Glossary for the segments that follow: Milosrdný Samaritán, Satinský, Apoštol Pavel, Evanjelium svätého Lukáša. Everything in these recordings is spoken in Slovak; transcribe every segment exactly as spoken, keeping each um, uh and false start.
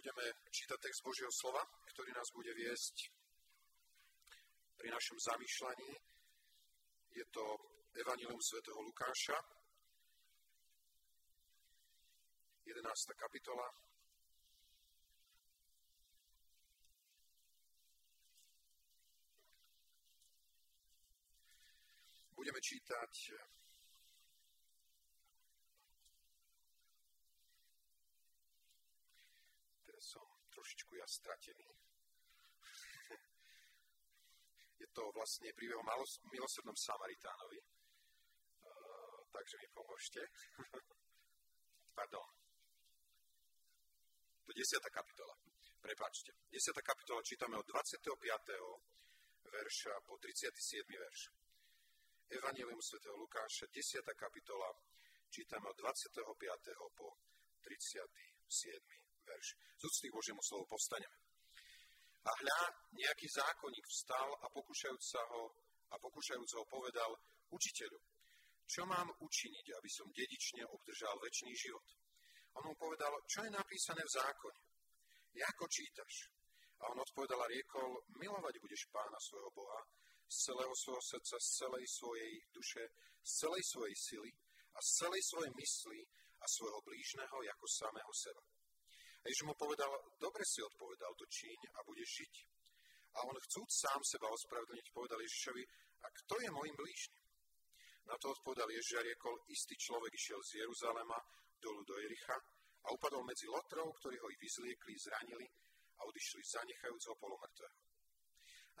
budeme čítať text Božieho slova, ktorý nás bude viesť pri našom zamýšľaní. Je to Evanjelium svätého Lukáša, jedenásta kapitola. Budeme čítať trošičku ja stratený. Je to vlastne príbeh o milosrdnom Samaritánovi. Uh, takže mi pomôžte. Pardon. To je desiata kapitola. Prepáčte. desiata kapitola čítame od dvadsiateho piateho verša po tridsiaty siedmy verš. Evanjelium svätého Lukáša, desiata kapitola, čítame od dvadsiateho piateho po tridsiaty siedmy verš. Z úcty k Božiemu slovu povstaneme. A hľa, nejaký zákonník vstal a pokúšajúc sa ho, a pokúšajúc ho povedal: Učiteľu, čo mám učiniť, aby som dedične obdržal večný život? On mu povedal: Čo je napísané v zákone? Ako čítaš? A on odpovedal a riekol: Milovať budeš Pána svojho Boha z celého svojho srdca, z celej svojej duše, z celej svojej sily a z celej svojej mysli a svojho blížneho ako samého seba. A Ježiš mu povedal: Dobre si odpovedal, to čiň a budeš žiť. A on, chcúc sám seba ospravedlniť, povedal Ježišovi: A kto je môjim blížnym? Na to odpovedal Ježiš a riekol: Istý človek išiel z Jeruzalema dolu do Jericha a upadol medzi lotrov, ktorí ho i vyzliekli, zranili a odišli, zanechajúc ho polomrtvého.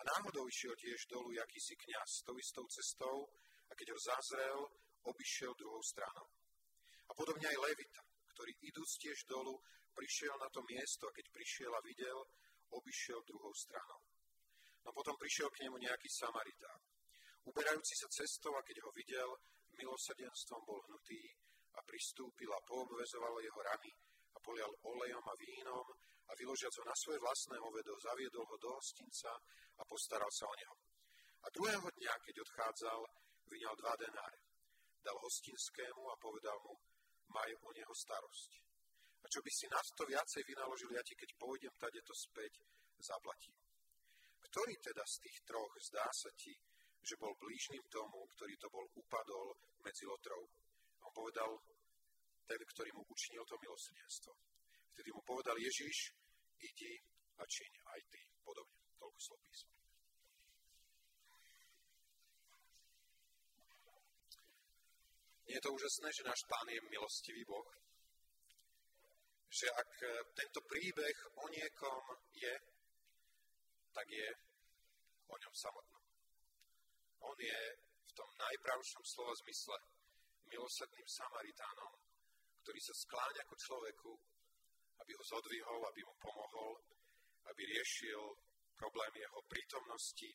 A náhodou išiel tiež dolu jakýsi kňaz tou istou cestou, a keď ho zazrel, obišiel druhou stranou. A podobne aj Levita, ktorý idúc tiež dolu, prišiel na to miesto, a keď prišiel a videl, obišiel druhou stranou. No potom prišiel k nemu nejaký Samaritán, uberajúci sa cestou, a keď ho videl, milosrdenstvom bol hnutý a pristúpil a poobvezoval jeho rany a polial olejom a vínom a vyložiac ho na svoje vlastné hovedo, zaviedol ho do hostinca a postaral sa o neho. A druhého dňa, keď odchádzal, vyňal dva denáre, dal hostinskému a povedal mu: Maj o neho starosť. A čo by si na to viacej vynaložil, ja ti, keď pôjdem tadeto späť, zaplatím. Ktorý teda z tých troch zdá sa ti, že bol blížnym tomu, ktorý to bol upadol medzi lotrov? A on povedal: Ten, ktorý mu učinil to milosrdenstvo. Vtedy mu povedal Ježiš: Idi a čiň aj ty podobne. Toľko slov písma. Nie je to úžasné, že náš Pán je milostivý Boh? Že ak tento príbeh o niekom je, tak je o ňom samotnom. On je v tom najpravšom slova zmysle milosrdným Samaritánom, ktorý sa skláňa ku človeku, aby ho zodvihol, aby mu pomohol, aby riešil problém jeho prítomnosti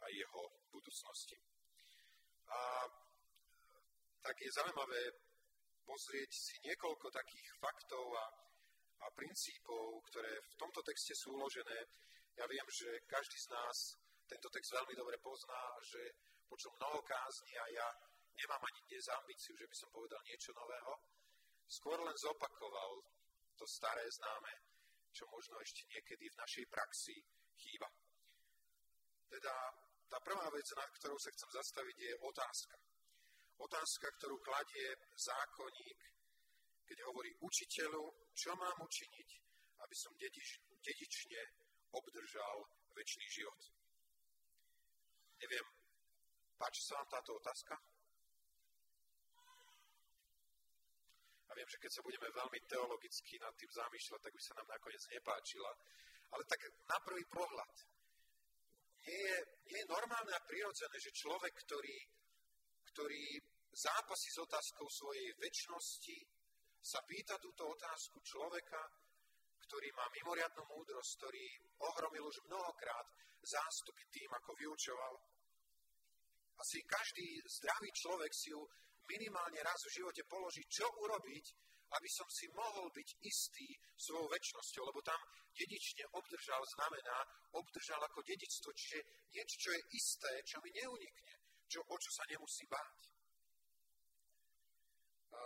a jeho budúcnosti. A tak je zaujímavé pozrieť si niekoľko takých faktov a a princípov, ktoré v tomto texte sú uložené. Ja viem, že každý z nás tento text veľmi dobre pozná, že počul mnoho kázni a ja nemám ani dnes ambíciu, že by som povedal niečo nového. Skôr len zopakoval to staré známe, čo možno ešte niekedy v našej praxi chýba. Teda tá prvá vec, na ktorou sa chcem zastaviť, je otázka. Otázka, ktorú kladie zákonník, keď hovorí: Učiteľu, čo mám učiniť, aby som dedič, dedične obdržal večný život? Neviem, páči sa vám táto otázka? A viem, že keď sa budeme veľmi teologicky nad tým zamýšľať, tak by sa nám nakoniec nepáčila. Ale tak na prvý pohľad. Nie je, nie je normálne a prirodzené, že človek, ktorý, ktorý zápasí s otázkou svojej večnosti, sa pýta túto otázku človeka, ktorý má mimoriadnu múdrosť, ktorý ohromil už mnohokrát zástupy tým, ako vyučoval. Asi každý zdravý človek si ju minimálne raz v živote položí, čo urobiť, aby som si mohol byť istý svojou večnosťou, lebo tam dedične obdržal znamená, obdržal ako dedičstvo, čiže niečo, čo je isté, čo mi neunikne, čo, o čo sa nemusí báť. A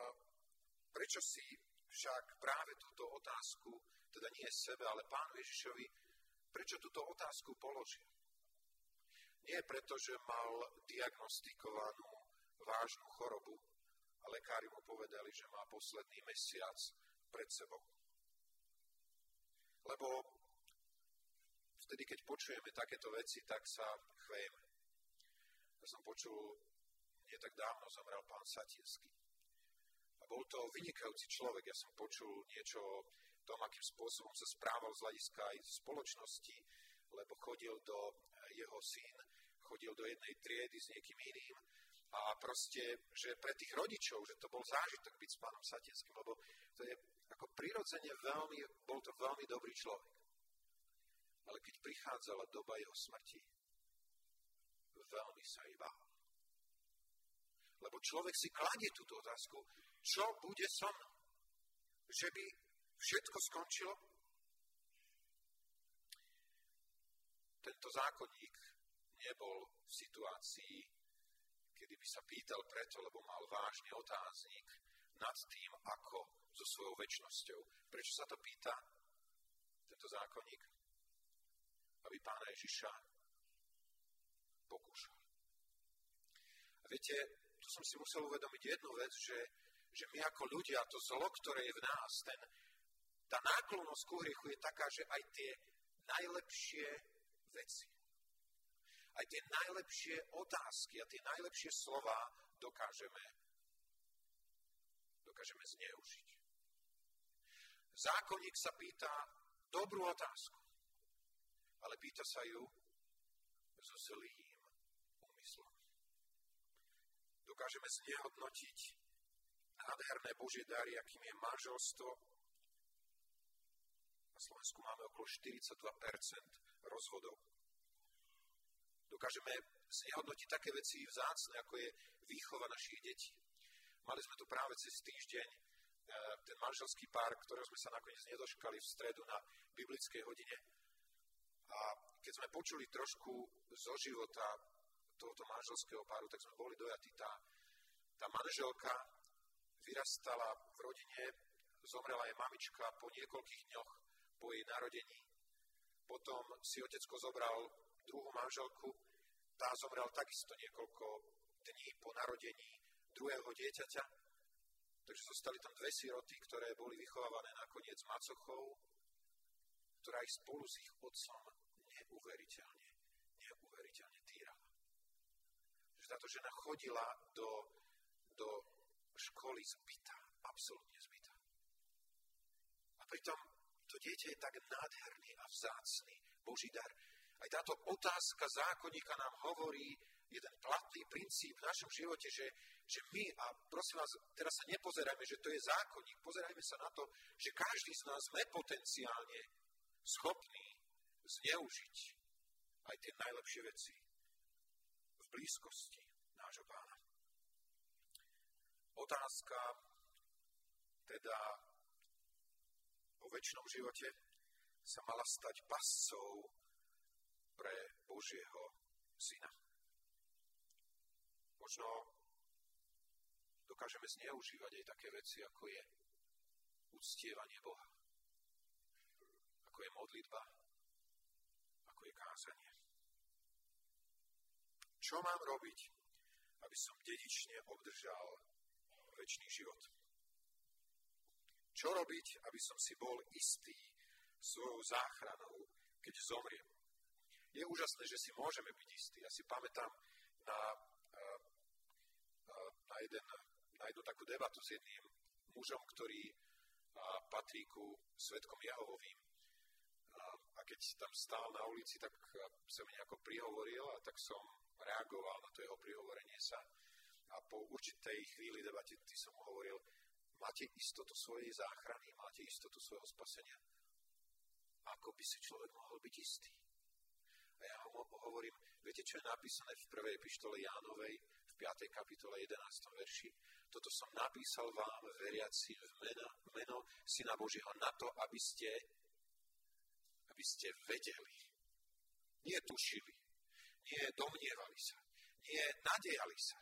prečo si však práve túto otázku, teda teda nie sebe, ale Pánu Ježišovi, prečo túto otázku položil. Nie preto, že mal diagnostikovanú vážnu chorobu a lekári mu povedali, že má posledný mesiac pred sebou. Lebo vtedy, keď počujeme takéto veci, tak sa chvejeme. Ja som počul, nie tak dávno zomrel pán Satinský. A bol to vynikajúci človek. Ja som počul niečo o tom, akým spôsobom sa správal z hľadiska aj spoločnosti, lebo chodil do jeho syn, chodil do jednej triedy s niekým iným. A proste, že pre tých rodičov, že to bol zážitok byť s pánom Satinským, lebo to je ako prirodzene veľmi, bol to veľmi dobrý človek. Ale keď prichádzala doba jeho smrti, veľmi sa jej bál. Lebo človek si kladie túto otázku, čo bude so mnou? Že by všetko skončilo? Tento zákonník nebol v situácii, kedy by sa pýtal preto, lebo mal vážny otáznik nad tým, ako so svojou večnosťou. Prečo sa to pýta tento zákonník? Aby pána Ježiša pokúšal. A viete, tu som si musel uvedomiť jednu vec, že, že my ako ľudia, to zlo, ktoré je v nás, ten, tá náklonnosť ku hriechu je taká, že aj tie najlepšie veci, aj tie najlepšie otázky a tie najlepšie slová dokážeme, dokážeme zneužiť. Zákonník sa pýta dobrú otázku, ale pýta sa ju so zlým úmyslom. Dokážeme znehodnotiť nádherné Božie dary, akým je manželstvo. Na Slovensku máme okolo štyridsaťdva percent rozvodov. Dokážeme znehodnotiť také veci vzácne, ako je výchova našich detí. Mali sme tu práve cez týždeň ten manželský pár, ktorého sme sa nakoniec nedočkali v stredu na biblickej hodine. A keď sme počuli trošku zo života tohoto manželského páru, tak sme boli dojatí. Tá, tá manželka vyrastala v rodine, zomrela jej mamička po niekoľkých dňoch po jej narodení. Potom si otecko zobral druhú manželku, tá zomrela takisto niekoľko dní po narodení druhého dieťaťa. Takže zostali tam dve siroty, ktoré boli vychovávané nakoniec macochou, ktorá ich spolu s ich otcom neuveriteľne, neuveriteľne týrala. Že táto žena chodila do, do školy zbytá, absolútne zbytá. A pritom to dieťa je tak nádherný a vzácný Boží dar. Aj táto otázka zákonníka nám hovorí jeden platný princíp v našom živote, že, že my, a prosím vás, teraz sa nepozerajme, že to je zákonník, pozerajme sa na to, že každý z nás sme potenciálne schopní zneužiť aj tie najlepšie veci v blízkosti nášho Pána. Otázka teda o večnom živote sa mala stať pascou pre Božieho Syna. Možno dokážeme zneužívať aj také veci, ako je uctievanie Boha, ako je modlitba, ako je kázanie. Čo mám robiť, aby som dedične obdržal večný život? Čo robiť, aby som si bol istý svojou záchranou, keď zomriem? Je úžasné, že si môžeme byť istí. Ja si pamätám na, na, jeden, na jednu takú debatu s jedným mužom, ktorý patrí ku svedkom Jehovovým. A keď tam stál na ulici, tak sa mi nejako prihovoril a tak som reagoval na to jeho prihovorenie sa. A po určitej chvíli debate som hovoril, máte istotu svojej záchrany, máte istotu svojho spasenia. Ako by si človek mohol byť istý? A ja ho hovorím, viete, čo je napísané v prvej epištole Jánovej, v piatej kapitole jedenástom verši? Toto som napísal vám, veriaci, v meno, meno Syna Božieho, na to, aby ste aby ste vedeli, nie tušili, nie domnievali sa, nie nadejali sa,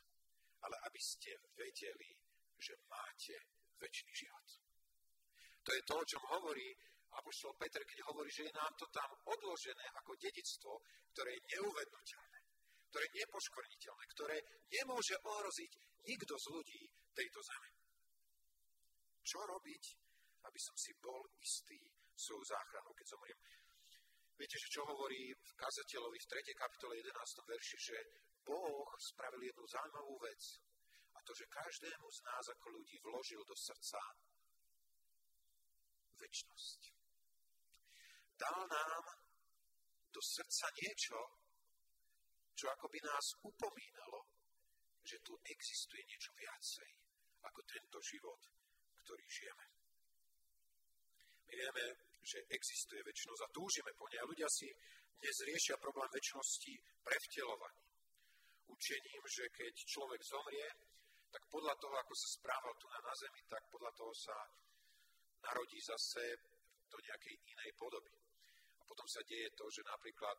ale aby ste vedeli, že máte večný život. To je to, o čom hovorí Apoštol Peter, keď hovorí, že je nám to tam odložené ako dedičstvo, ktoré je neuvednutelné, ktoré je nepoškorniteľné, ktoré nemôže ohroziť nikto z ľudí tejto zeme. Čo robiť, aby som si bol istý svojou záchranou, keď zomriem? Viete, že čo hovorí v kazateľovi v tretej kapitole jedenástom verši, že Boh spravil jednu zaujímavú vec a to, že každému z nás ako ľudí vložil do srdca večnosť. Dal nám do srdca niečo, čo akoby nás upomínalo, že tu existuje niečo viacej ako tento život, ktorý žijeme. My vieme, že existuje večnosť a túžime po nej. Ľudia si dnes riešia problém večnosti prevteľovaním. Učením, že keď človek zomrie, tak podľa toho, ako sa správal tu na zemi, tak podľa toho sa narodí zase do nejakej inej podoby. A potom sa deje to, že napríklad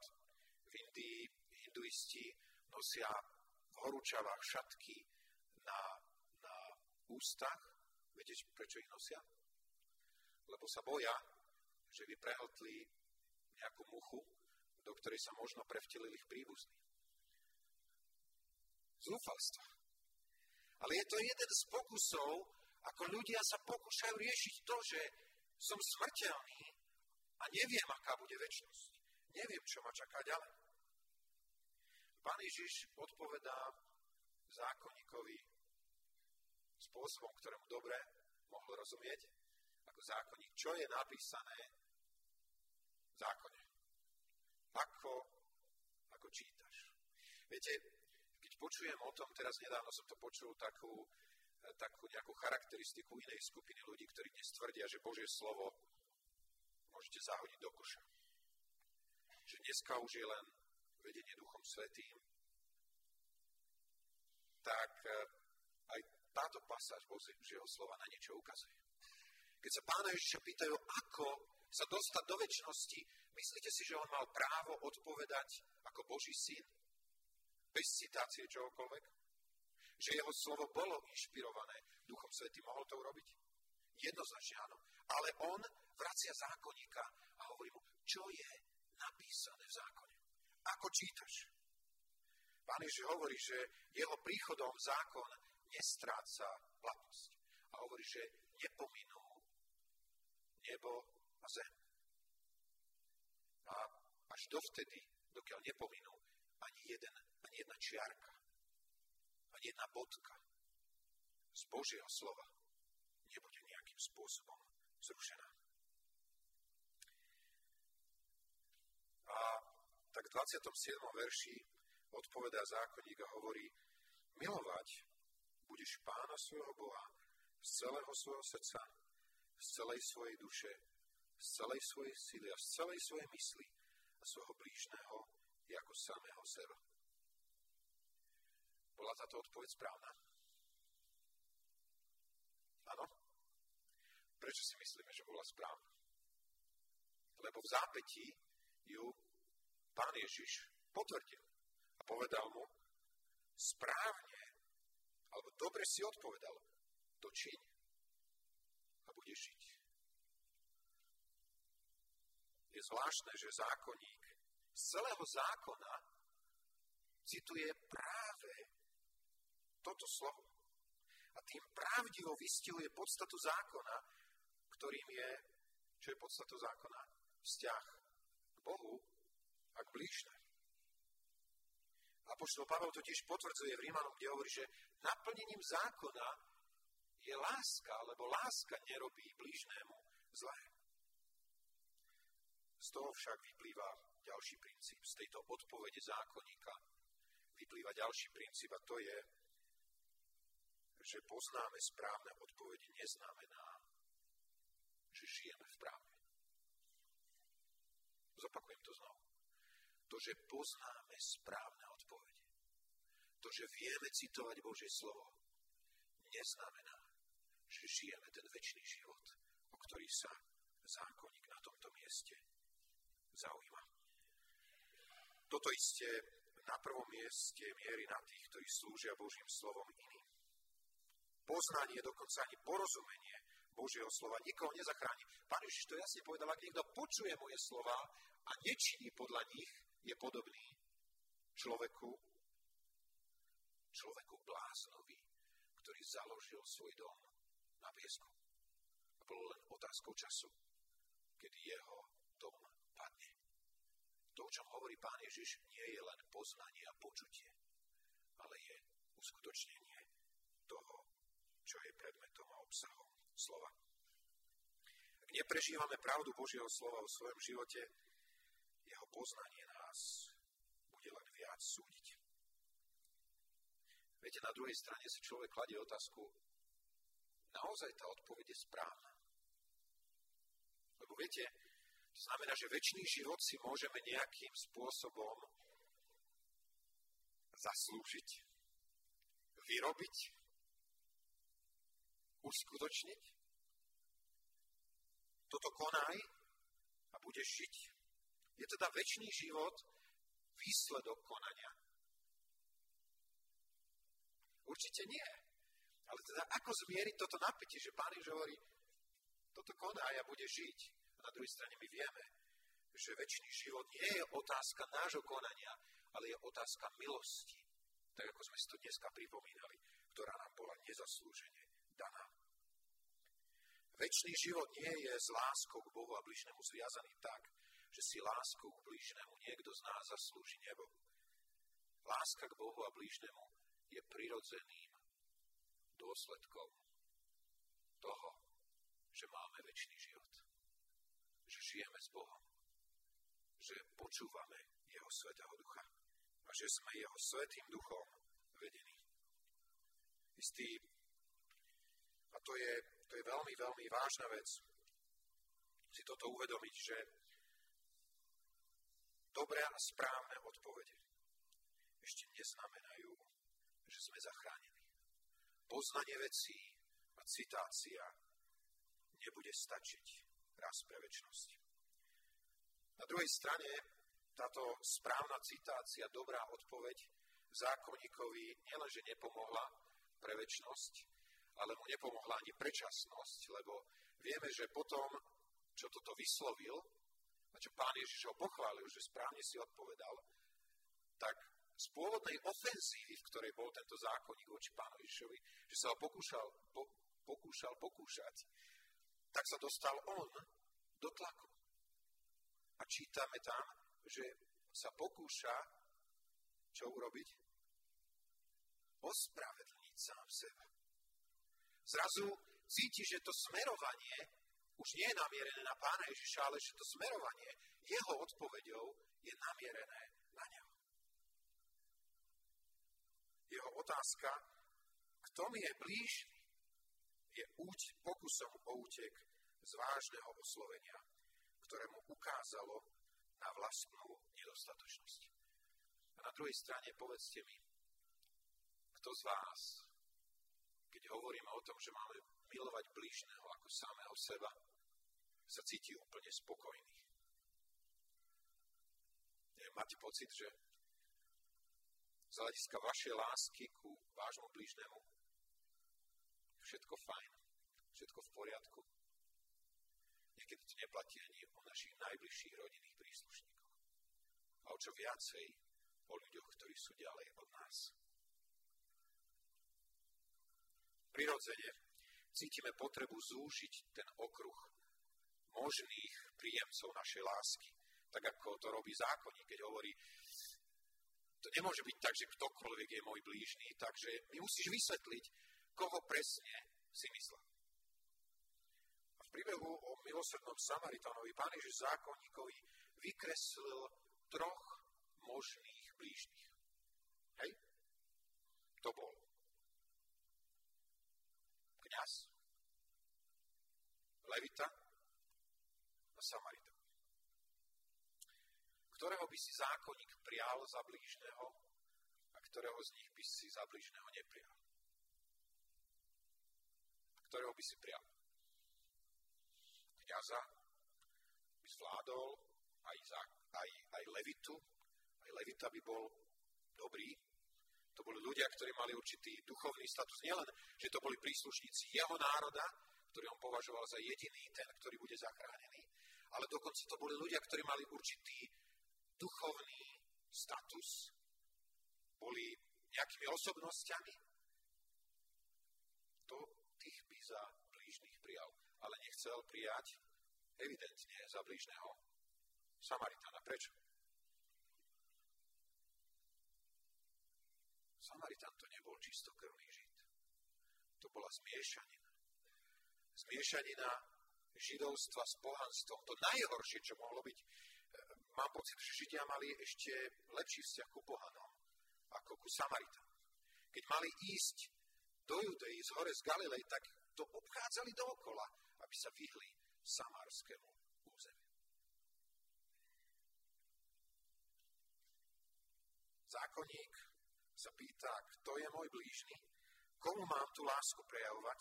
v Indii hinduisti nosia v horúčavách šatky na, na ústach. Viete, prečo ich nosia? Lebo sa boja, že by prehltli nejakú muchu, do ktorej sa možno prevtelili ich príbuzní. Zúfalstvo. Ale je to jeden z pokusov, ako ľudia sa pokúšajú riešiť to, že som smrteľný a neviem, aká bude večnosť. Neviem, čo ma čaká ďalej. Pán Ježiš odpovedá zákonníkovi spôsobom, ktorému dobre mohol rozumieť, ako zákonník, čo je napísané v zákone. Ako, ako čítaš. Viete, keď počujem o tom, teraz nedávno som to počul takú takú nejakú charakteristiku inej skupiny ľudí, ktorí dnes tvrdia, že Božie slovo môžete zahodiť do koša. Že dneska už je len vedenie Duchom Svätým. Tak aj táto pasáž Božieho slova na niečo ukazuje. Keď sa Pána Ježiša pýtajú, ako sa dostať do večnosti, myslíte si, že on mal právo odpovedať ako Boží syn? Bez citácie čohokoľvek? Že jeho slovo bolo inšpirované Duchom Svätým, mohol to urobiť? Jednoznačne áno. Ale on vracia zákonníka a hovorí mu, čo je napísané v zákone. Ako čítaš? Pán Ježiš hovorí, že jeho príchodom zákon nestráca platnosť. A hovorí, že nepominú nebo a zem. A až dovtedy, dokiaľ nepominú ani jeden, ani jedna čiarka, jedna bodka z Božieho slova nebude nejakým spôsobom zrušená. A tak v dvadsiatom siedmom verši odpovedá zákonník a hovorí: milovať budeš Pána svojho Boha z celého svojho srdca, z celej svojej duše, z celej svojej sily a z celej svojej mysli a svojho blížneho ako samého seba. Bola táto odpoveď správna? Áno. Prečo si myslíme, že bola správna? Lebo v zápätí ju Pán Ježiš potvrdil a povedal mu: správne, alebo dobre si odpovedal, to čiň a budeš žiť. Je zvláštne, že zákonník z celého zákona cituje práve toto slovo. A tým pravdivo vystihuje podstatu zákona, ktorým je, čo je podstatu zákona? Vzťah k Bohu a k blížnemu. Apoštol Pavel totiž potvrdzuje v Rimanom, kde hovorí, že naplnením zákona je láska, lebo láska nerobí blížnemu zlé. Z toho však vyplýva ďalší princíp. Z tejto odpovede zákonníka vyplýva ďalší princíp a to je, že poznáme správne odpovede neznamená, že žijeme v práve. Zopakujem to znovu. To, že poznáme správne odpovede, to, že vieme citovať Božie slovo, neznamená, že žijeme ten večný život, o ktorý sa zákonník na tomto mieste zaujíma. Toto isté na prvom mieste mierí na tých, ktorí slúžia Božím slovom iným. Poznanie, dokonca ani porozumenie Božieho slova, nikoho nezachráni. Pán Ježiš to jasne povedal, ak niekto počuje moje slova a nečiní podľa nich, je podobný človeku, človeku bláznovi, ktorý založil svoj dom na piesku. A bolo len otázkou času, kedy jeho dom padne. To, o čom hovorí Pán Ježiš, nie je len poznanie a počutie, ale je uskutočnenie toho, čo je predmetom a obsahom slova. Ak neprežívame pravdu Božieho slova o svojom živote, jeho poznanie nás bude len viac súdiť. Viete, na druhej strane si človek kladie otázku, naozaj tá odpoveď je správna. Lebo viete, to znamená, že večný život si môžeme nejakým spôsobom zaslúžiť, vyrobiť, uskutočniť. Toto konaj a budeš žiť. Je teda večný život výsledok konania? Určite nie. Ale teda ako zmieriť toto napätie, že Pán Ježiš hovorí, toto konaj a budeš žiť. A na druhej strane my vieme, že večný život nie je otázka nášho konania, ale je otázka milosti. Tak ako sme si to dneska pripomínali, ktorá nám bola nezaslúžene daná. Večný život nie je s láskou k Bohu a bližnému zviazaný tak, že si láskou k bližnému niekto z nás zaslúži nebo. Láska k Bohu a bližnému je prirodzeným dôsledkom toho, že máme večný život. Že žijeme s Bohom. Že počúvame Jeho Svätého Ducha. A že sme Jeho Svätým Duchom vedení. Istý, a to je, to je veľmi, veľmi vážna vec, si toto uvedomiť, že dobré a správne odpovede ešte neznamenajú, že sme zachránení. Poznanie vecí a citácia nebude stačiť raz pre večnosť. Na druhej strane táto správna citácia, dobrá odpoveď zákonníkovi nielenže nepomohla pre večnosť, ale mu nepomohla ani prečasnosť, lebo vieme, že potom, čo toto vyslovil, a čo Pán Ježiš ho pochválil, že správne si odpovedal, tak z pôvodnej ofenzívy, v ktorej bol tento zákonník voči Pánu Ježišovi, že sa ho pokúšal, po, pokúšal pokúšať, tak sa dostal on do tlaku. A čítame tam, že sa pokúša, čo urobiť? Ospravedlniť sám seba. Zrazu cíti, že to smerovanie už nie je namierené na Pána Ježiša, ale že to smerovanie jeho odpoveďou je namierené na neho. Jeho otázka, kto mi je blížny, je pokusom o útek z vážneho oslovenia, ktoré mu ukázalo na vlastnú nedostatočnosť. A na druhej strane povedzte mi, kto z vás, keď hovoríme o tom, že máme milovať blížneho ako samého seba, sa cíti úplne spokojný. Máte pocit, že z hľadiska vašej lásky ku vášmu blížnemu všetko fajn, všetko v poriadku. Niekedy to neplatí ani o našich najbližších rodinných príslušníkoch. A o čo viacej o ľuďoch, ktorí sú ďalej od nás. Prirodzene cítime potrebu zúžiť ten okruh možných príjemcov našej lásky. Tak ako to robí zákonník, keď hovorí, to nemôže byť tak, že ktokoľvek je môj blížny, takže mi musíš vysvetliť, koho presne si myslel. A v príbehu o milosrdnom Samaritánovi Pán Ježiš zákonníkovi vykreslil troch možných blížnych. Hej? To bol kňaz, levita a Samaritan. Ktorého by si zákonník prial za blížneho a ktorého z nich by si za blížneho neprial? Ktorého by si prial? Kňaza by zvládol aj, za, aj, aj levitu. Aj levita by bol dobrý. To boli ľudia, ktorí mali určitý duchovný status. Nielen, že to boli príslušníci jeho národa, ktorý on považoval za jediný ten, ktorý bude zachránený. Ale dokonca to boli ľudia, ktorí mali určitý duchovný status, boli nejakými osobnostiami. To tých by za blížnych prijal, ale nechcel prijať evidentne za blížneho Samaritána. Prečo? Samaritán to nebol čistokrvný Žid. To bola zmiešanina. Zmiešanina židovstva s pohanstvom. To najhoršie, čo mohlo byť. Mám pocit, že Židia mali ešte lepší vzťah ku pohanom ako ku Samaritánom. Keď mali ísť do Judei z hore z Galilei, tak to obchádzali dookola, aby sa vyhli samarskému územiu. Zákonník sa pýta, kto je môj blížny, komu mám tú lásku prejavovať,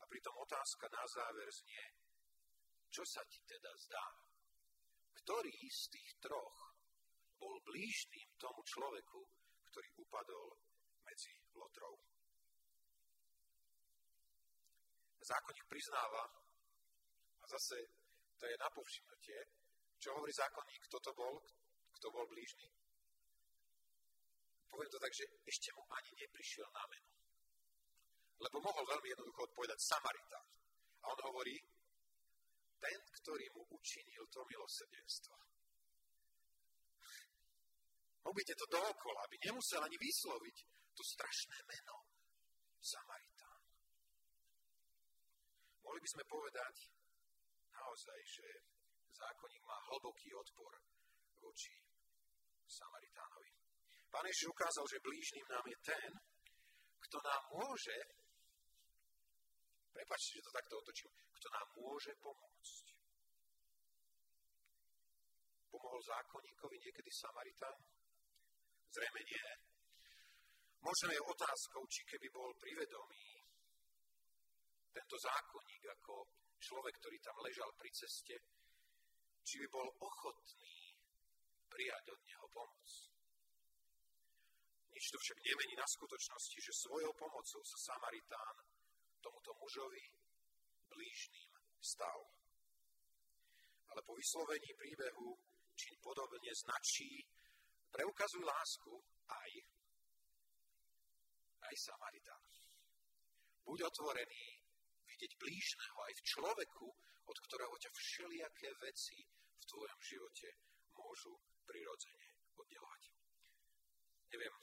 a pritom otázka na záver znie, čo sa ti teda zdá? Ktorý z tých troch bol blížnym tomu človeku, ktorý upadol medzi lotrov? Zákonník priznáva, a zase to je na povšimnutie, čo hovorí zákonník, kto to bol, kto bol blížny. Poviem to tak, že ešte mu ani neprišiel na meno. Lebo mohol veľmi jednoducho odpovedať Samaritán. A on hovorí, ten, ktorý mu učinil to milosrdenstvo. Robíte to dookola, aby nemusel ani vysloviť to strašné meno Samaritán. Mohli by sme povedať naozaj, že zákonník má hlboký odpor voči Samaritánovi. Pán Ježiš ukázal, že blížnym nám je ten, kto nám môže, prepáčte, že to takto otočím, kto nám môže pomôcť. Pomohol zákonníkovi niekedy Samaritán? Zrejme nie. Možno je otázkou, či keby bol privedomý tento zákonník ako človek, ktorý tam ležal pri ceste, či by bol ochotný prijať od neho pomoc. Nič to však nemení na skutočnosti, že svojou pomocou sa Samaritán tomuto mužovi blížnym stal. Ale po vyslovení príbehu čin podobne značí, preukazuj lásku aj, aj Samaritán. Buď otvorený vidieť blížneho aj v človeku, od ktorého ťa všelijaké veci v tvojom živote môžu prirodzene oddelovať. Neviem,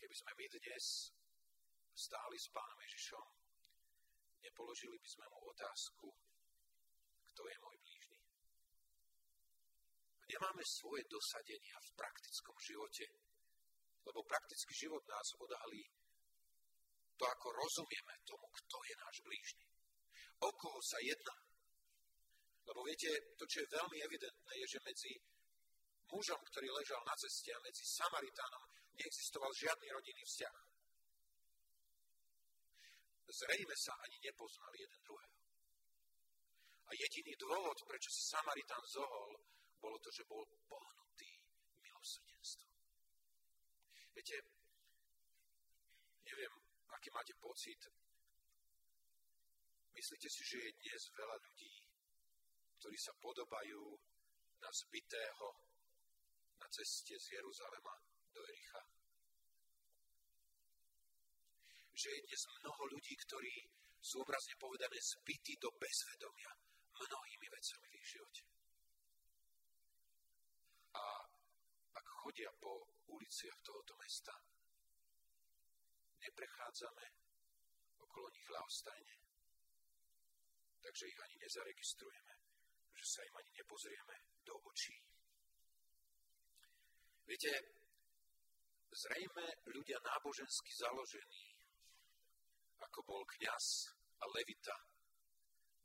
keby sme my dnes stáli s Pánom Ježišom, nepoložili by sme mu otázku, kto je môj blížny. Nemáme svoje dosadenia v praktickom živote, lebo praktický život nás odhalí to, ako rozumieme tomu, kto je náš blížny. O koho sa jedná. Lebo viete, to, čo je veľmi evidentné, je, že medzi mužom, ktorý ležal na ceste, a medzi Samaritánom neexistoval žiadny rodinný vzťah. Zrejme sa ani nepoznali jeden druhého. A jediný dôvod, prečo sa Samaritán zohol, bolo to, že bol pohnutý milosrdenstvom. Viete, neviem, aký máte pocit. Myslíte si, že je dnes veľa ľudí, ktorí sa podobajú na zbitého na ceste z Jeruzalema do Jericha? Že je dnes mnoho ľudí, ktorí sú obrazne povedané zbití do bezvedomia mnohými vecami v ich živote. A ak chodia po uliciach tohoto mesta, neprechádzame okolo nich ľahostajne, takže ich ani nezaregistrujeme, že sa im ani nepozrieme do očí. Viete, zrejme ľudia nábožensky založení, ako bol kňaz a levita,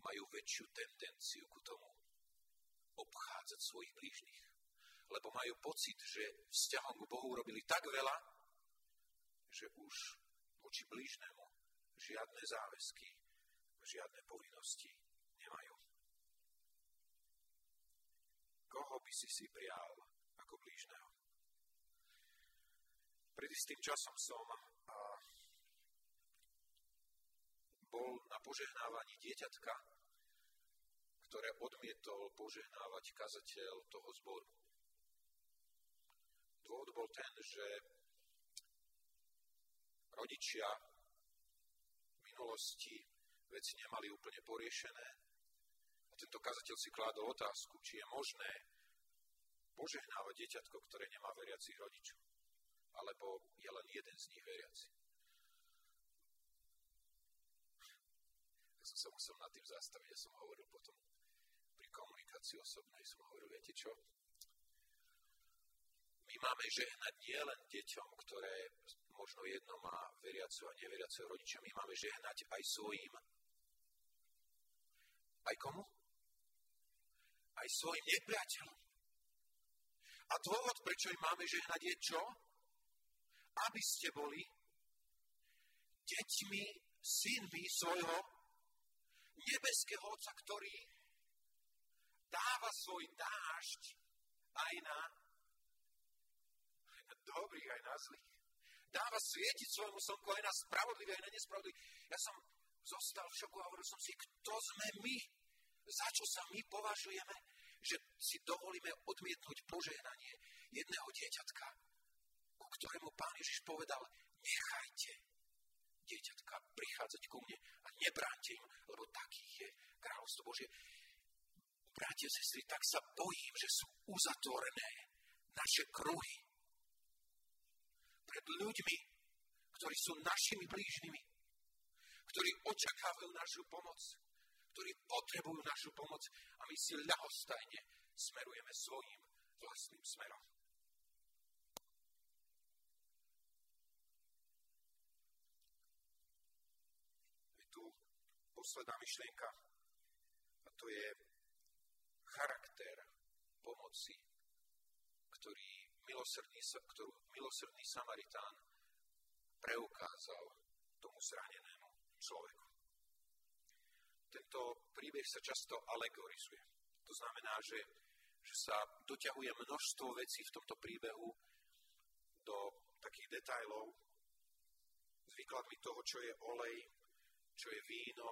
majú väčšiu tendenciu ku tomu obchádzať svojich blížnych. Lebo majú pocit, že vzťahom k Bohu robili tak veľa, že už voči blížnemu žiadne záväzky, žiadne povinnosti nemajú. Koho by si si prijal ako blížneho? Pred istým časom som a bol na požehnávaní dieťatka, ktoré odmietol požehnávať kazateľ toho zboru. Dôvod bol ten, že rodičia v minulosti veci nemali úplne poriešené a tento kazateľ si kládol otázku, či je možné požehnávať dieťatko, ktoré nemá veriacich rodičov, alebo je len jeden z nich veriaci. Ja som sa musel nad tým zastaviť, ja som hovoril potom pri komunikácii osobnej, som hovoril, viete čo? My máme žehnať nie len deťom, ktoré možno jedno má veriacu a neveriacu rodiča, my máme žehnať aj svojim. Aj komu? Aj svojim nepriateľom. A dôvod, prečo im máme žehnať, je čo? Aby ste boli deťmi, synmi svojho nebeského Otca, ktorý dáva svoj dážď aj na dobrých, aj na zlých. Dáva svietiť svojmu slnku aj na spravodlivých, aj na nespravodlivých. Ja som zostal v šoku a hovoril som si, kto sme my? Za čo sa my považujeme, že si dovolíme odmietnúť požehnanie jedného dieťatka, ku ktorému Pán Ježiš povedal, nechajte dieťatka prichádzať ku mne a nebráňte im, lebo takých je kráľovstvo Božie. Bratia, sestry, tak sa bojím, že sú uzatvorené naše kruhy pred ľuďmi, ktorí sú našimi blížnymi, ktorí očakávajú našu pomoc, ktorí potrebujú našu pomoc a my si ľahostajne smerujeme svojím vlastným smerom. Je tu posledná myšlienka a to je charakter pomoci, ktorý milosrdný, ktorú milosrdný Samaritán preukázal tomu zranenému človeku. Tento príbeh sa často alegorizuje. To znamená, že, že sa doťahuje množstvo vecí v tomto príbehu do takých detailov s výkladmi toho, čo je olej, čo je víno,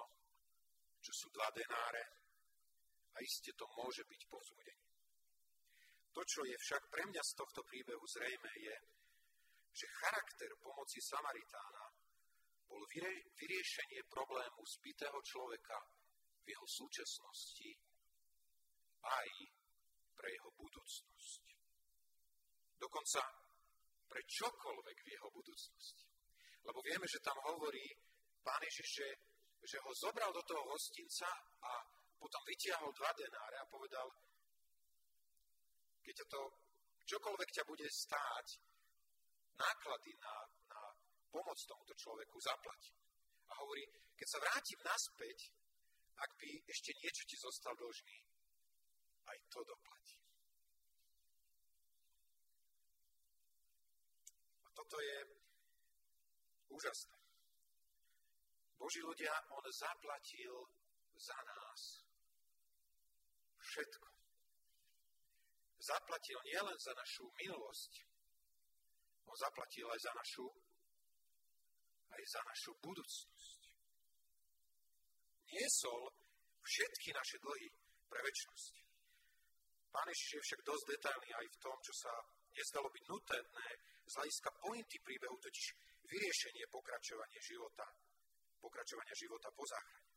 čo sú dva denáre a iste to môže byť povzbudenie. To, čo je však pre mňa z tohto príbehu zrejme, je, že charakter pomoci Samaritána bol vyriešenie problému zbitého človeka v jeho súčasnosti aj pre jeho budúcnosť. Dokonca pre čokoľvek v jeho budúcnosti. Lebo vieme, že tam hovorí Pán Ježiš, že, že ho zobral do toho hostinca a potom vytiahol dva denáre a povedal, keď to čokoľvek ťa bude stáť, náklady na, na pomoc tomuto človeku zaplať. A hovorí, keď sa vrátim naspäť, ak by ešte niečo ti zostal dlžný, aj to doplatí. A toto je úžasné. Boží ľudia, on zaplatil za nás všetko. Zaplatil nielen za našu minulosť, on zaplatil aj za našu aj za našu budúcnosť. Niesol všetky naše dlhy pre večnosť. Pán Ježiš je však dosť detailný aj v tom, čo sa nezdalo byť nutné z hľadiska pointy príbehu, totiž vyriešenie pokračovania života, pokračovania života po záchrane.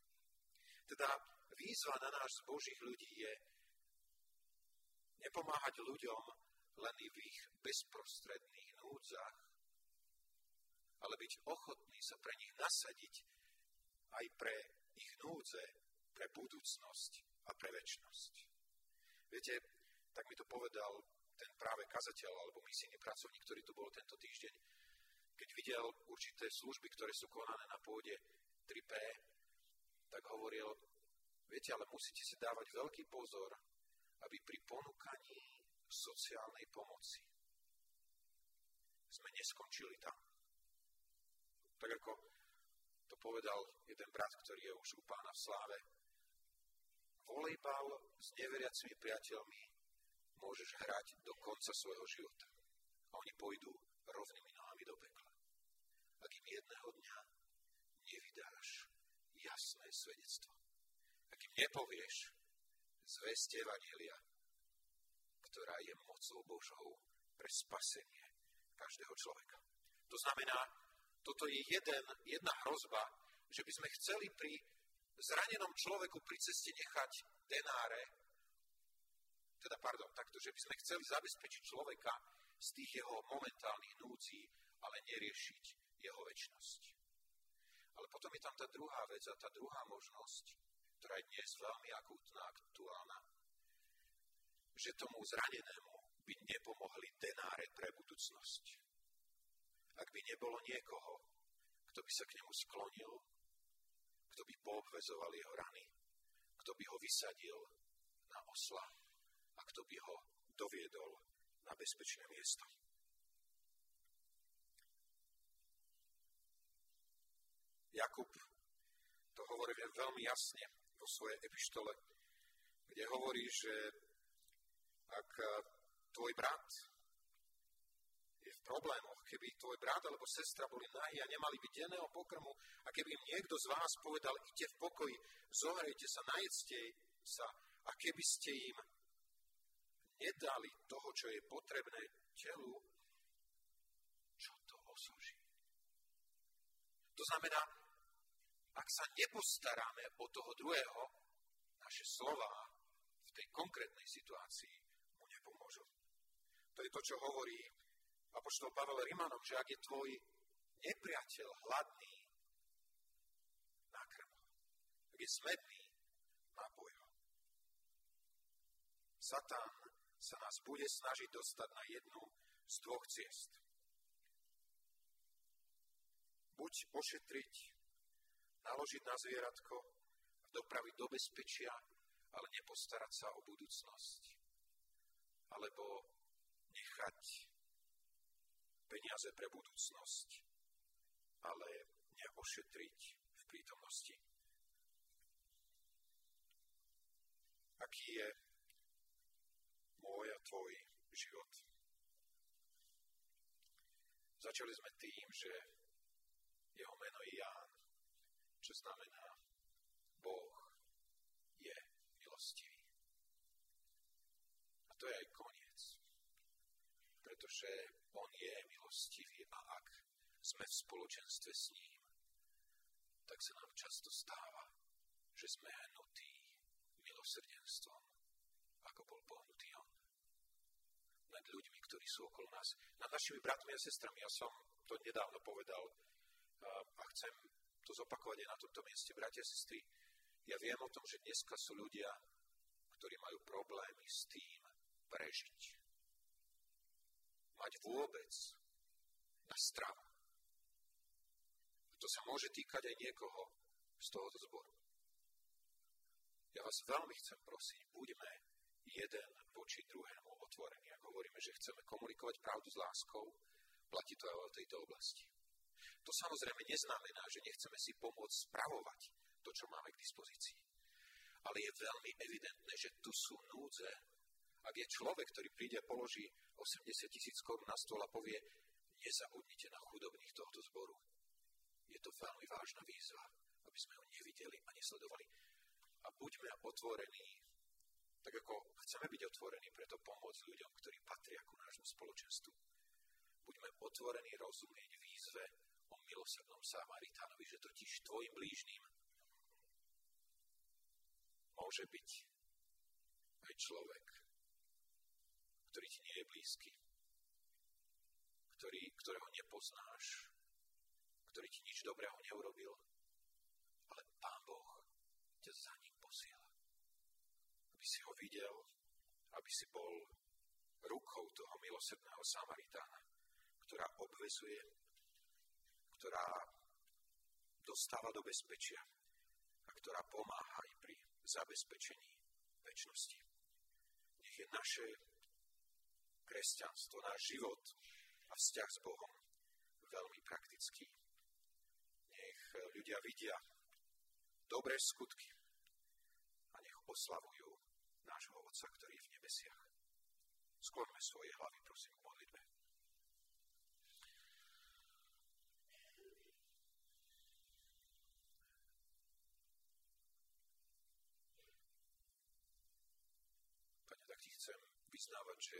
Teda výzva na nás Božích ľudí je nepomáhať ľuďom len v ich bezprostredných núdzach, ale byť ochotný sa pre nich nasadiť aj pre ich núdze, pre budúcnosť a pre večnosť. Viete, tak mi to povedal ten práve kazateľ alebo misijný pracovník, ktorý tu bol tento týždeň, keď videl určité služby, ktoré sú konané na pôde tri pé, tak hovoril, viete, ale musíte si dávať veľký pozor, aby pri ponúkaní sociálnej pomoci sme neskončili tam. Tak ako to povedal jeden brat, ktorý je už u Pána v sláve, volejbal s neveriacimi priateľmi môžeš hrať do konca svojho života. A oni pôjdu rovnými nohami do pekla. Ak im jedného dňa nevydáš jasné svedectvo. A keď nepovieš zvesť Evanjelia, ktorá je mocou Božou pre spasenie každého človeka. To znamená, toto je jeden, jedna hrozba, že by sme chceli pri zranenom človeku pri ceste nechať denáre, teda pardon, takto, že by sme chceli zabezpečiť človeka z tých jeho momentálnych núdzí, ale neriešiť jeho večnosť. Ale potom je tam tá druhá vec a tá druhá možnosť, ktorá je dnes veľmi akútna, aktuálna, že tomu zranenému by nepomohli denáre pre budúcnosť. Ak by nebolo niekoho, kto by sa k nemu sklonil, kto by poobvezoval jeho rany, kto by ho vysadil na osla a kto by ho doviedol na bezpečné miesto. Jakub to hovorí veľmi jasne vo svojej epištole, kde hovorí, že ak tvoj brat je v problémoch, keby tvoj brat alebo sestra boli nahý a nemali by denného pokrmu a keby im niekto z vás povedal, ite v pokoji, zohrejte sa, najedzte sa a keby ste im nedali toho, čo je potrebné telu, čo to osoží? To znamená, ak sa nepostaráme o toho druhého, naše slová v tej konkrétnej situácii mu nepomôžu. To je to, čo hovorí apoštol Pavel Rimanov, že ak je tvoj nepriateľ hladný, nakrm. Ak je smedný, napoj ho. Satan sa nás bude snažiť dostať na jednu z dvoch ciest. Buď ošetriť, naložiť na zvieratko, dopraviť do bezpečia, ale nepostarať sa o budúcnosť. Alebo nechať peniaze pre budúcnosť, ale neošetriť v prítomnosti. Aký je môj a tvoj život? Začali sme tým, že jeho meno je Ján, čo znamená Boh je milostivý. A to je aj koniec, pretože on je milostivý a ak sme v spoločenstve s ním, tak sa nám často stáva, že sme hnutí milosrdenstvom, ako bol pohnutý on. Nad ľuďmi, ktorí sú okolo nás, nad našimi bratmi a sestrami. Ja som to nedávno povedal a chcem to zopakovať aj na tomto mieste, bratia a sestry. Ja viem o tom, že dneska sú ľudia, ktorí majú problémy s tým prežiť. Mať vôbec na stravu. A to sa môže týkať aj niekoho z tohoto zboru. Ja vás veľmi chcem prosiť, buďme jeden voči druhému otvorení. Ak hovoríme, že chceme komunikovať pravdu s láskou, platí to aj o tejto oblasti. To samozrejme neznamená, že nechceme si pomôcť spravovať to, čo máme k dispozícii. Ale je veľmi evidentné, že tu sú núdze. Ak je človek, ktorý príde a položí osemdesiat tisíc korún na stôl a povie, nezaudnite na chudobných tohto zboru. Je to veľmi vážna výzva, aby sme ho nevideli a nesledovali. A buďme otvorení, tak ako chceme byť otvorení, preto pomôcť ľuďom, ktorí patria ku nášmu spoločenstvu. Buďme otvorení rozumieť výzve o milosrdnom Samaritánovi, že totiž tvojim blížnym môže byť aj človek, ktorý ti nie je blízky, ktorý, ktorého nepoznáš, ktorý ti nič dobrého neurobil, ale Pán Boh ťa za ním posiela. Aby si ho videl, aby si bol rukou toho milosrdného Samaritána, ktorá obvezuje, ktorá dostáva do bezpečia a ktorá pomáha aj pri zabezpečení večnosti. Nech je naše kresťanstvo, náš život a vzťah s Bohom veľmi praktický. Nech ľudia vidia dobré skutky a nech oslavujú nášho Otca, ktorý je v nebesiach. Skloňme svoje hlavy, prosím, k modlitbe. vyznávať, že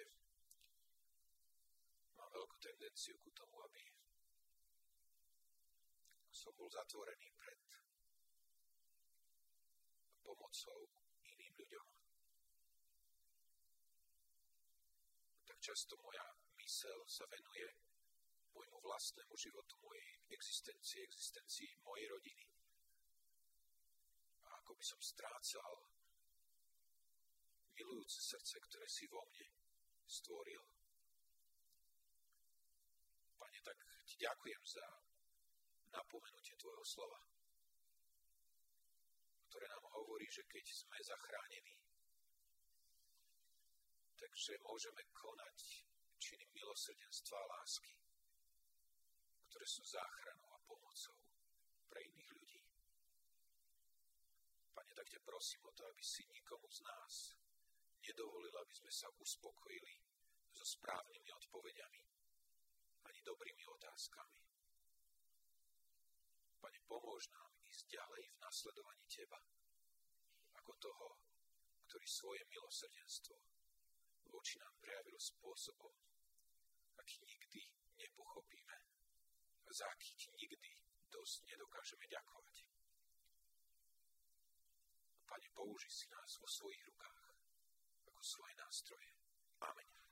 mám veľkú tendenciu ku tomu, aby som bol zatvorený pred pomocou iným ľuďom. Tak často moja myseľ sa venuje môjmu vlastnému životu, mojej existencii, existencii mojej rodiny. A ako by som strácal milujúce srdce, ktoré si vo mne stvoril. Pane, tak ti ďakujem za napomenutie tvojho slova, ktoré nám hovorí, že keď sme zachránení, takže môžeme konať činy milosrdenstva a lásky, ktoré sú záchranou a pomocou pre iných ľudí. Pane, tak ťa prosím o to, aby si nikomu z nás nedovolil, aby sme sa uspokojili so správnymi odpovediami ani dobrými otázkami. Pane, pomôž nám ísť ďalej v nasledovaní teba, ako toho, ktorý svoje milosrdenstvo voči nám prejavil spôsobom, aký nikdy nepochopíme, za aký ti nikdy dosť nedokážeme ďakovať. Pane, použij si nás vo svojich rukách, ako svoje nástroje. Amen.